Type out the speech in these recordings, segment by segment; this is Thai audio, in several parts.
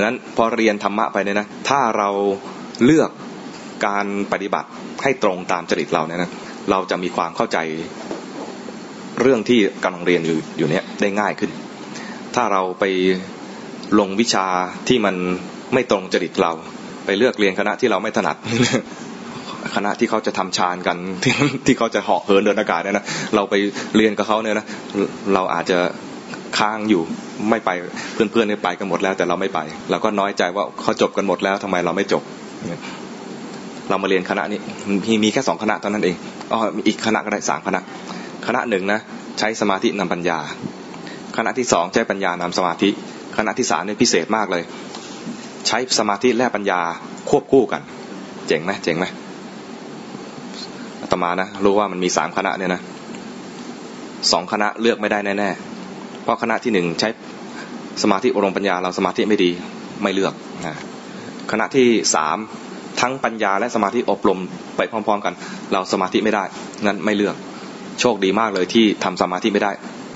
ดังนั้นพอเรียนธรรมะไปเนี่ยนะถ้าเราเลือกการปฏิบัติให้ตรงตามจริตเราเนี่ยนะเราจะมีความเข้าใจเรื่องที่กำลังเรียนอยู่เนี่ยได้ง่ายขึ้นถ้าเราไปลงวิชาที่มันไม่ตรงจริตเราไปเลือกเรียนคณะที่เราไม่ถนัด คณะที่เขาจะทำฌานกัน ที่เขาจะเหาะเหินเดินอากาศเนี่ยนะเราไปเรียนกับเขาเนี่ยนะเราอาจจะค้างอยู่ไม่ไปเพื่อนๆเนี่ยไปกันหมดแล้วแต่เราไม่ไปเราก็น้อยใจว่าเขาจบกันหมดแล้วทำไมเราไม่จบเรามาเรียนคณะนี้มีแค่2คณะเท่านั้นเองอ๋ออีกคณะก็ได้3คณะคณะ1นะใช้สมาธินำปัญญาคณะที่2ใช้ปัญญานำสมาธิคณะที่3เนี่ยพิเศษมากเลยใช้สมาธิและปัญญาควบคู่กันเจ๋งมั้ยเจ๋งมั้ยอาตมานะรู้ว่ามันมี3คณะเนี่ยนะ2คณะเลือกไม่ได้แน่ๆเพราะคณะที่1ใช้สมาธิอบรมปัญญาเราสมาธิไม่ดีไม่เลือกนะคณะที่3ทั้งปัญญาและสมาธิอบรมไปพร้อมๆกันเราสมาธิไม่ได้งั้นไม่เลือกโชคดีมากเลยที่ทำสมาธิไม่ได้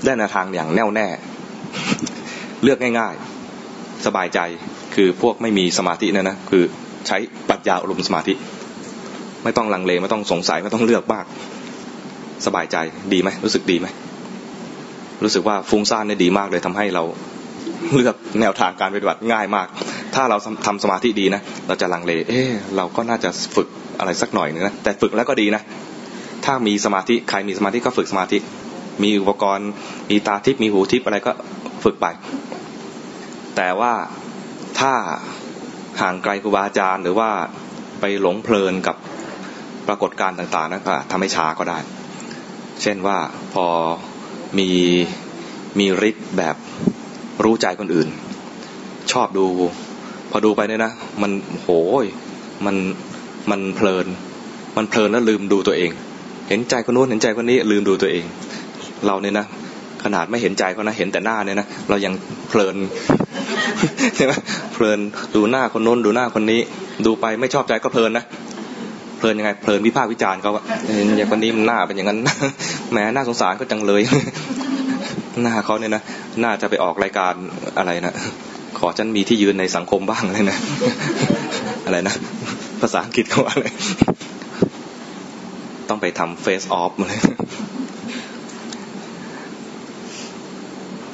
ได้แนวทางอย่างแน่วแน่เลือกง่ายๆสบายใจคือพวกไม่มีสมาธิเนี่ยนะคือใช้ปัญญาอบรมสมาธิไม่ต้องลังเลไม่ต้องสงสัยไม่ต้องเลือกมากสบายใจดีไหมรู้สึกดีไหมรู้สึกว่าฟุ้งซ่านเนี่ยดีมากเลยทำให้เราเลือกแนวทางการปฏิบัติง่ายมากถ้าเราทำสมาธิดีนะเราจะลังเลเราก็น่าจะฝึกอะไรสักหน่อยนึงนะแต่ฝึกแล้วก็ดีนะถ้ามีสมาธิใครมีสมาธิก็ฝึกสมาธิมีอุปกรณ์มีตาทิพย์มีหูทิพย์อะไรก็ฝึกไปแต่ว่าถ้าห่างไกลครูบาอาจารย์หรือว่าไปหลงเพลินกับปรากฏการณ์ต่างๆนั่นก็ทำให้ช้าก็ได้เช่นว่าพอมีฤทธิ์แบบรู้ใจคนอื่นชอบดูพอดูไปเนี่ยนะมันโหยมันเพลินมันเพลินแล้วลืมดูตัวเองเห็นใจคนนู้นเห็นใจคนนี้ลืมดูตัวเองเราเนี่ยนะขนาดไม่เห็นใจเขานะเห็นแต่หน้าเนี่ยนะเรายังเพลินใช่ไหมเพลินดูหน้าคนโน้นดูหน้าคนนี้ดูไปไม่ชอบใจก็เพลินนะเพลินยังไงเพลินวิพากษ์วิจารณ์เขาว่าอย่างคนนี้มันหน้าเป็นอย่างนั้นแหมหน้าสงสารก็จังเลยหน้าเขาเนี่ยนะหน้าจะไปออกรายการอะไรนะขอฉันมีที่ยืนในสังคมบ้างเลยนะอะไรนะภาษาอังกฤษเขาอะไรต้องไปทำเฟซออฟเลย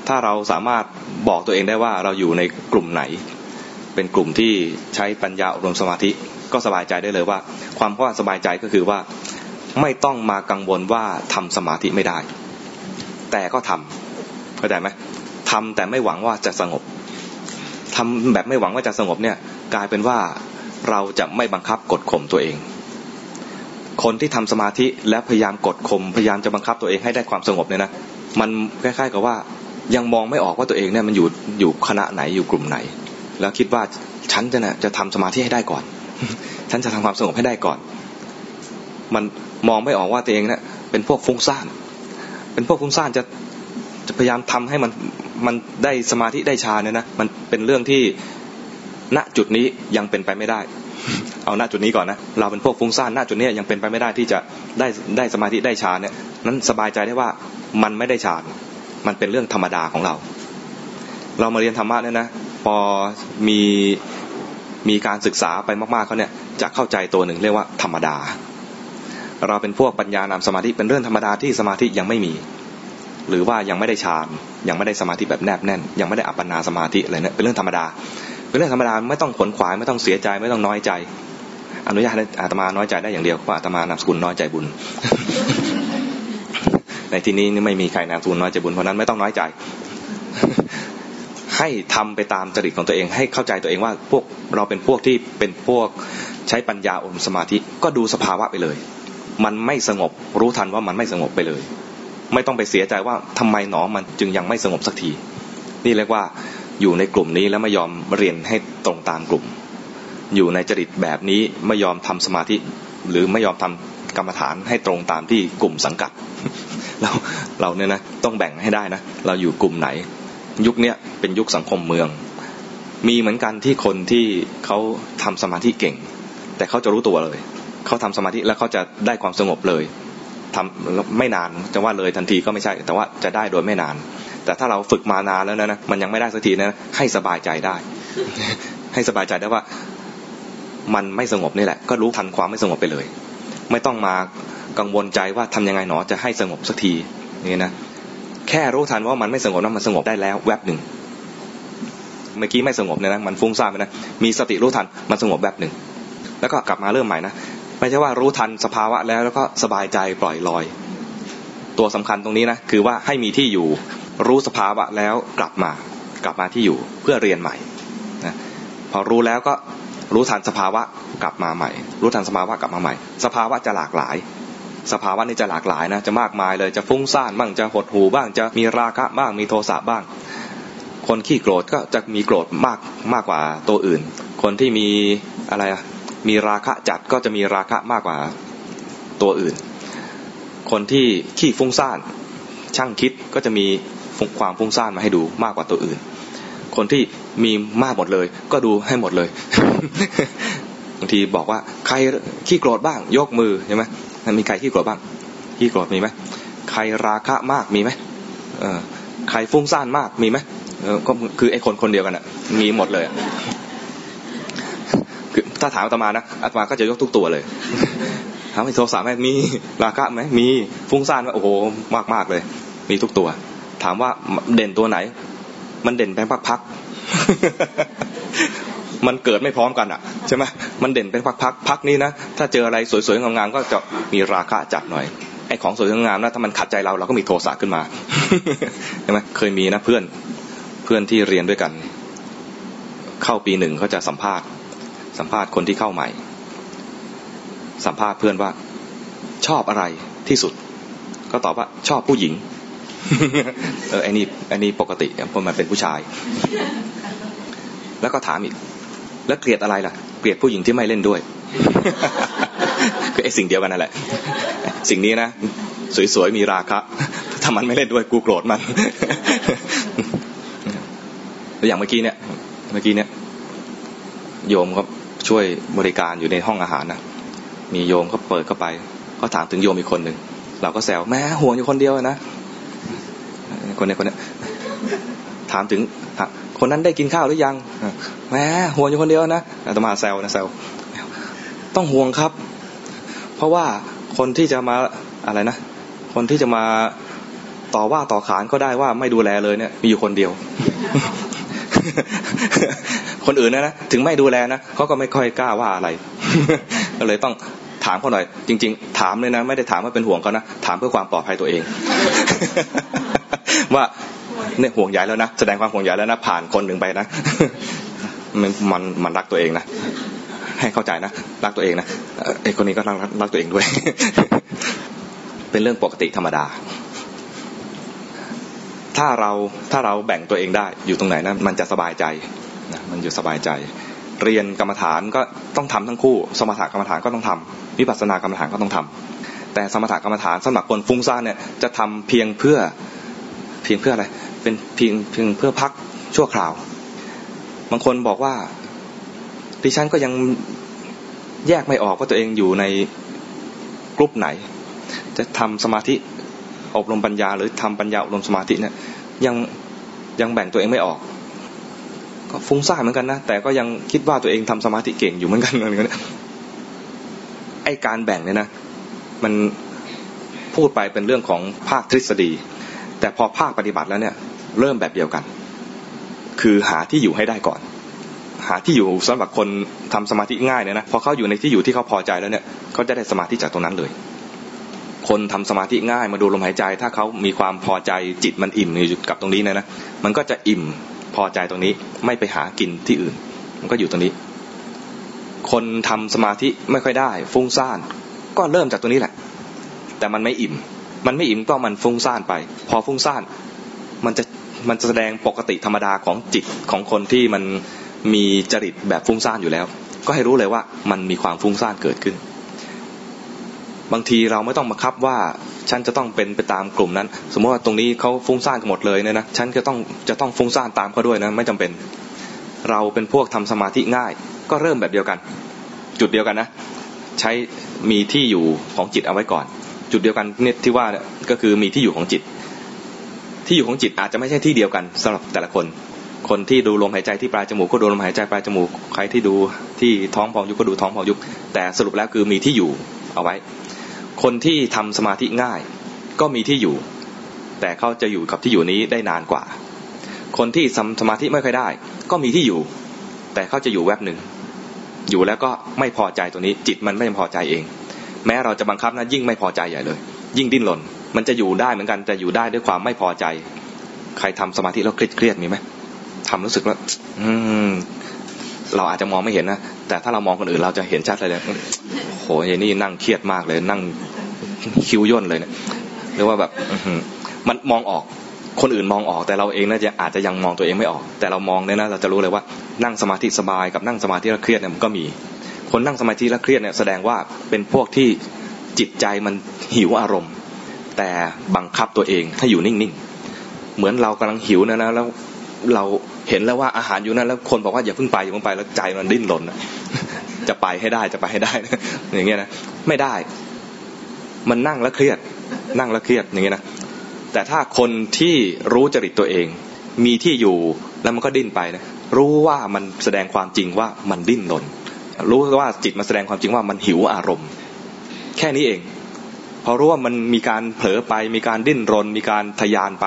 ถ้าเราสามารถบอกตัวเองได้ว่าเราอยู่ในกลุ่มไหนเป็นกลุ่มที่ใช้ปัญญาอบรมสมาธิก็สบายใจได้เลยว่าความว่าสบายใจก็คือว่าไม่ต้องมากังวลว่าทำสมาธิไม่ได้แต่ก็ทำเข้าใจไหมทำแต่ไม่หวังว่าจะสงบทำแบบไม่หวังว่าจะสงบเนี่ยกลายเป็นว่าเราจะไม่บังคับกดข่มตัวเองคนที่ทำสมาธิและพยายามกดข่มพยายามจะบังคับตัวเองให้ได้ความสงบเนี่ยนะมันคล้ายๆกับว่ายังมองไม่ออกว่าตัวเองเนี่ยมันอยู่คณะไหนอยู่กลุ่มไหนแล้วคิดว่าฉันจะทำสมาธิให้ได้ก่อนฉันจะทำความสงบให้ได้ก่อนมันมองไม่ออกว่าตัวเองเนี่ยเป็นพวกฟุ้งซ่านเป็นพวกฟุ้งซ่านจะพยายามทำให้มันได้สมาธิได้ฌานเนี่ยนะมันเป็นเรื่องที่ณจุดนี้ยังเป็นไปไม่ได้เอาณจุดนี้ก่อนนะเราเป็นพวกฟุ้งซ่านณจุดนี้ยังเป็นไปไม่ได้ที่จะได้สมาธิได้ฌานเนี่ยนั้นสบายใจได้ว่ามันไม่ได้ฌานมันเป็นเรื่องธรรมดาของเรามาเรียนธรรมะเนี่ยนะพอมีการศึกษาไปมากๆเขาเนี่ยจะเข้าใจตัวหนึ่งเรียกว่าธรรมดาเราเป็นพวกปัญญานำสมาธิเป็นเรื่องธรรมดาที่สมาธิยังไม่มีหรือว่ายังไม่ได้ฌานยังไม่ได้สมาธิแบบแนบแน่นยังไม่ได้อัปปนาสมาธิอะไรเนี่ยเป็นเรื่องธรรมดาเป็นเรื่องธรรมดาไม่ต้องขวนขวายไม่ต้องเสียใจไม่ต้องน้อยใจอนุญาตให้อาตมาน้อยใจได้อย่างเดียวเพราะอาตมานามสกุลน้อยใจบุญ ในที่นี้ไม่มีใครนามสกุลน้อยใจบุญเพราะนั้นไม่ต้องน้อยใจ ให้ทำไปตามจริตของตัวเองให้เข้าใจตัวเองว่าพวกเราเป็นพวกที่เป็นพวกใช้ปัญญาอบรมสมาธิก็ดูสภาวะไปเลยมันไม่สงบรู้ทันว่ามันไม่สงบไปเลยไม่ต้องไปเสียใจว่าทำไมหนอมันจึงยังไม่สงบสักทีนี่เรียกว่าอยู่ในกลุ่มนี้แล้วไม่ยอมเรียนให้ตรงตามกลุ่มอยู่ในจริตแบบนี้ไม่ยอมทำสมาธิหรือไม่ยอมทำกรรมฐานให้ตรงตามที่กลุ่มสังกัดเราเนี่ยนะต้องแบ่งให้ได้นะเราอยู่กลุ่มไหนยุคนี้เป็นยุคสังคมเมืองมีเหมือนกันที่คนที่เขาทำสมาธิเก่งแต่เขาจะรู้ตัวเลยเขาทำสมาธิแล้วเขาจะได้ความสงบเลยทำไม่นานจะว่าเลยทันทีก็ไม่ใช่แต่ว่าจะได้โดยไม่นานแต่ถ้าเราฝึกมานานแล้วนะมันยังไม่ได้สักทีนะให้สบายใจได้ ให้สบายใจได้ว่ามันไม่สงบนี่แหละก็รู้ทันความไม่สงบไปเลยไม่ต้องมากังวลใจว่าทำยังไงหนอจะให้สงบสักทีนี่นะแค่รู้ทันว่ามันไม่สงบนั้นมันสงบได้แล้วแวบหนึ่งเมื่อกี้ไม่สงบเนี่ยนะมันฟุ้งซ่านไปนะมีสติรู้ทันมันสงบแวบหนึ่งแล้วก็กลับมาเริ่มใหม่นะไม่ใช่ว่ารู้ทันสภาวะแล้วก็สบายใจปล่อยลอยตัวสำคัญตรงนี้นะคือว่าให้มีที่อยู่รู้สภาวะแล้วกลับมาที่อยู่เพื่อเรียนใหม่นะพอรู้แล้วก็รู้ทันสภาวะกลับมาใหม่รู้ทันสภาวะกลับมาใหม่สภาวะจะหลากหลายสภาวะนี่จะหลากหลายนะจะมากมายเลยจะฟุ้งซ่านบ้างจะหดหู่บ้างจะมีราคะบ้างมีโทสะบ้างคนขี้โกรธก็จะมีโกรธมากกว่าตัวอื่นคนที่มีอะไรมีราคะจัดก็จะมีราคะมากกว่าตัวอื่นคนที่ขี้ฟุ้งซ่านช่างคิดก็จะมีความฟุ้งซ่านมาให้ดูมากกว่าตัวอื่นคนที่มีมากหมดเลยก็ดูให้หมดเลยบางทีบอกว่าใครขี้โกรธบ้างยกมือใช่ไหมมีใครขี้โกรธบ้างขี้โกรธมีไหมใครราคะมากมีไหมใครฟุ้งซ่านมากมีไหมก็คือไอ้คนเดียวกันอ่ะมีหมดเลยคือถ้าถามอาตมานะอาตมาก็จะยกทุกตัวเลยถามไอ้โทสะไหมมีราคะไหมมีฟุ้งซ่านว่าโอ้โหมากๆเลยมีทุกตัวถามว่าเด่นตัวไหนมันเด่นเป็นพักๆมันเกิดไม่พร้อมกันอ่ะใช่ไหมมันเด่นเป็นพักๆพักนี้นะถ้าเจออะไรสวยๆงามๆก็จะมีราคะจัดหน่อยไอ้ของสวยงามๆนะถ้ามันขัดใจเราก็มีโทสะขึ้นมาใช่ไหมเคยมีนะเพื่อนที่เรียนด้วยกันเข้าปีหนึ่งเขาจะสัมภาษณ์คนที่เข้าใหม่สัมภาษณ์เพื่อนว่าชอบอะไรที่สุดก็ตอบว่าชอบผู้หญิงไอ้นี่ปกติเพราะมันเป็นผู้ชายแล้วก็ถามอีกแล้วเกลียดอะไรล่ะเกลียดผู้หญิงที่ไม่เล่นด้วยคือไอ้สิ่งเดียวกันนั่นแหละสิ่งนี้นะสวยๆมีราคะถ้ามันไม่เล่นด้วยกูโกรธมันแล้วอย่างเมื่อกี้เนี่ยโยมก็ช่วยบริการอยู่ในห้องอาหารนะมีโยมก็เปิดเข้าไปก็ถามถึงโยมอีกคนหนึ่งเราก็แซวแม่ห่วงอยู่คนเดียวนะคนนี้ถามถึงคนนั้นได้กินข้าวหรือยังแหมห่วงอยู่คนเดียวนะอาตมาแซวนะแซวต้องห่วงครับเพราะว่าคนที่จะมาต่อว่าต่อขานก็ได้ว่าไม่ดูแลเลยเนี่ยมีอยู่คนเดียว คนอื่นนะถึงไม่ดูแลนะเขาก็ไม่ค่อยกล้าว่าอะไร ก็เลยต้องถามเขาหน่อยจริงๆถามเลยนะไม่ได้ถามว่าเป็นห่วงเขานะถามเพื่อความปลอดภัยตัวเอง ว่าเนี่ยห่วงใหญ่แล้วนะแสดงความห่วงใหญ่แล้วนะผ่านคนหนึ่งไปนะ มันรักตัวเองนะให้เข้าใจนะรักตัวเองนะไอ้คนนี้ก็รักตัวเองด้วย เป็นเรื่องปกติธรรมดาถ้าเราแบ่งตัวเองได้อยู่ตรงไหนนะมันจะสบายใจนะมันอยู่สบายใจเรียนกรรมฐานก็ต้องทำทั้งคู่สมถกรรมฐานก็ต้องทำวิปัสสนากรรมฐานก็ต้องทำแต่สมถกรรมฐานสำหรับคนฟุ้งซ่านเนี่ยจะทำเพียงเพื่ออะไรเป็นเพียงเพื่อพักชั่วคราวบางคนบอกว่าดิฉันก็ยังแยกไม่ออกว่าตัวเองอยู่ในกลุ่มไหนจะทำสมาธิอบรมปัญญาหรือทำปัญญาอบรมสมาธิเนี่ยยังแบ่งตัวเองไม่ออกก็ฟุ้งซ่านเหมือนกันนะแต่ก็ยังคิดว่าตัวเองทำสมาธิเก่งอยู่เหมือนกันนะไอ้การแบ่งเนี่ยนะมันพูดไปเป็นเรื่องของภาคทฤษฎีแต่พอภาคปฏิบัติแล้วเนี่ยเริ่มแบบเดียวกันคือหาที่อยู่ให้ได้ก่อนหาที่อยู่สำหรับคนทำสมาธิง่ายเนี่ยนะพอเขาอยู่ในที่อยู่ที่เขาพอใจแล้วเนี่ยเขาจะได้สมาธิจากตรงนั้นเลยคนทำสมาธิง่ายมาดูลมหายใจถ้าเขามีความพอใจจิตมันอิ่มอยู่กับตรงนี้นะมันก็จะอิ่มพอใจตรงนี้ไม่ไปหากินที่อื่นมันก็อยู่ตรงนี้คนทำสมาธิไม่ค่อยได้ฟุ้งซ่านก็เริ่มจากตรงนี้แหละแต่มันไม่อิ่มก็มันฟุ้งซ่านไปพอฟุ้งซ่านมันจะแสดงปกติธรรมดาของจิตของคนที่มันมีจริตแบบฟุ้งซ่านอยู่แล้วก็ให้รู้เลยว่ามันมีความฟุ้งซ่านเกิดขึ้นบางทีเราไม่ต้องบังคับว่าฉันจะต้องเป็นไปตามกลุ่มนั้นสมมติว่าตรงนี้เขาฟุ้งซ่านกันหมดเลยเนี่ยนะฉันก็จะต้องฟุ้งซ่านตามเขาด้วยนะไม่จำเป็นเราเป็นพวกทำสมาธิง่ายก็เริ่มแบบเดียวกันจุดเดียวกันนะใช้มีที่อยู่ของจิตเอาไว้ก่อนจุดเดียวกันเนี่ยที่ว่าก็คือมีที่อยู่ของจิตที่อยู่ของจิตอาจจะไม่ใช่ที่เดียวกันสำหรับแต่ละคน คนที่ดูลมหายใจที่ปลายจมูกก็ดูลมหายใจปลายจมูกใครที่ดูที่ท้องพองยุบก็ดูท้องพองยุบแต่สรุปแล้วคือมีที่อยู่เอาไว้คนที่ทำสมาธิง่ายก็มีที่อยู่แต่เขาจะอยู่กับที่อยู่นี้ได้นานกว่าคนที่สมาธิไม่ค่อยได้ก็มีที่อยู่แต่เขาจะอยู่แวบหนึ่งอยู่แล้วก็ไม่พอใจตัวนี้จิตมันไม่พอใจเองแม้เราจะบังคับนะยิ่งไม่พอใจใหญ่เลยยิ่งดิ้นรนมันจะอยู่ได้เหมือนกันแต่อยู่ได้ด้วยความไม่พอใจใครทำสมาธิแล้วเครียดมีไหมทำรู้สึกว่าเราอาจจะมองไม่เห็นนะแต่ถ้าเรามองคนอื่นเราจะเห็นชัดเลยนะโหยนี่นั่งเครียดมากเลยนั่งคิ้วย่นเลยนะเรียกว่าแบบมันมองออกคนอื่นมองออกแต่เราเองน่าจะอาจจะยังมองตัวเองไม่ออกแต่เรามองเนี่ยนะเราจะรู้เลยว่านั่งสมาธิสบายกับนั่งสมาธิแล้วเครียดเนี่ยมันก็มีคนนั่งสมาธิแล้วเครียดเนี่ยแสดงว่าเป็นพวกที่จิตใจมันหิวอารมณ์แต่บังคับตัวเองให้อยู่นิ่งๆเหมือนเรากำลังหิวนะแล้วเราเห็นแล้วว่าอาหารอยู่นั่นแล้วคนบอกว่าอย่าเพิ่งไปอย่าเพิ่งไปแล้วใจมันดิ้นรนจะไปให้ได้จะไปให้ได้อย่างเงี้ยนะไม่ได้มันนั่งแล้วเครียดนั่งแล้วเครียดอย่างเงี้ยนะแต่ถ้าคนที่รู้จริตตัวเองมีที่อยู่แล้วมันก็ดิ้นไปนะรู้ว่ามันแสดงความจริงว่ามันดิ้นรนรู้ว่าจิตมันแสดงความจริงว่ามันหิวอารมณ์แค่นี้เองพอรู้ว่ามันมีการเผลอไปมีการดิ้นรนมีการทะยานไป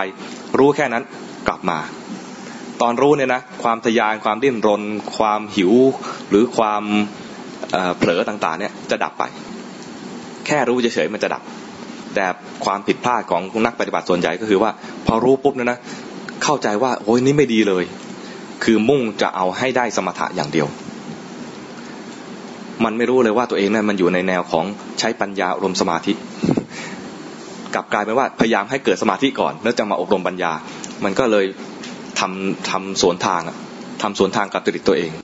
รู้แค่นั้นกลับมาตอนรู้เนี่ยนะความทะยานความดิ้นรนความหิวหรือความเผลอต่างๆเนี่ยจะดับไปแค่รู้เฉยๆมันจะดับแต่ความผิดพลาดของนักปฏิบัติส่วนใหญ่ก็คือว่าพอรู้ปุ๊บเนี่ยนะเข้าใจว่าโอ้ยนี่ไม่ดีเลยคือมุ่งจะเอาให้ได้สมถะอย่างเดียวมันไม่รู้เลยว่าตัวเองเนี่ยมันอยู่ในแนวของใช้ปัญญาอบรมสมาธิกลับกลายเป็นว่าพยายามให้เกิดสมาธิก่อนแล้วจะมาอบรมปัญญามันก็เลยทำสวนทางกับจริตตัวเอง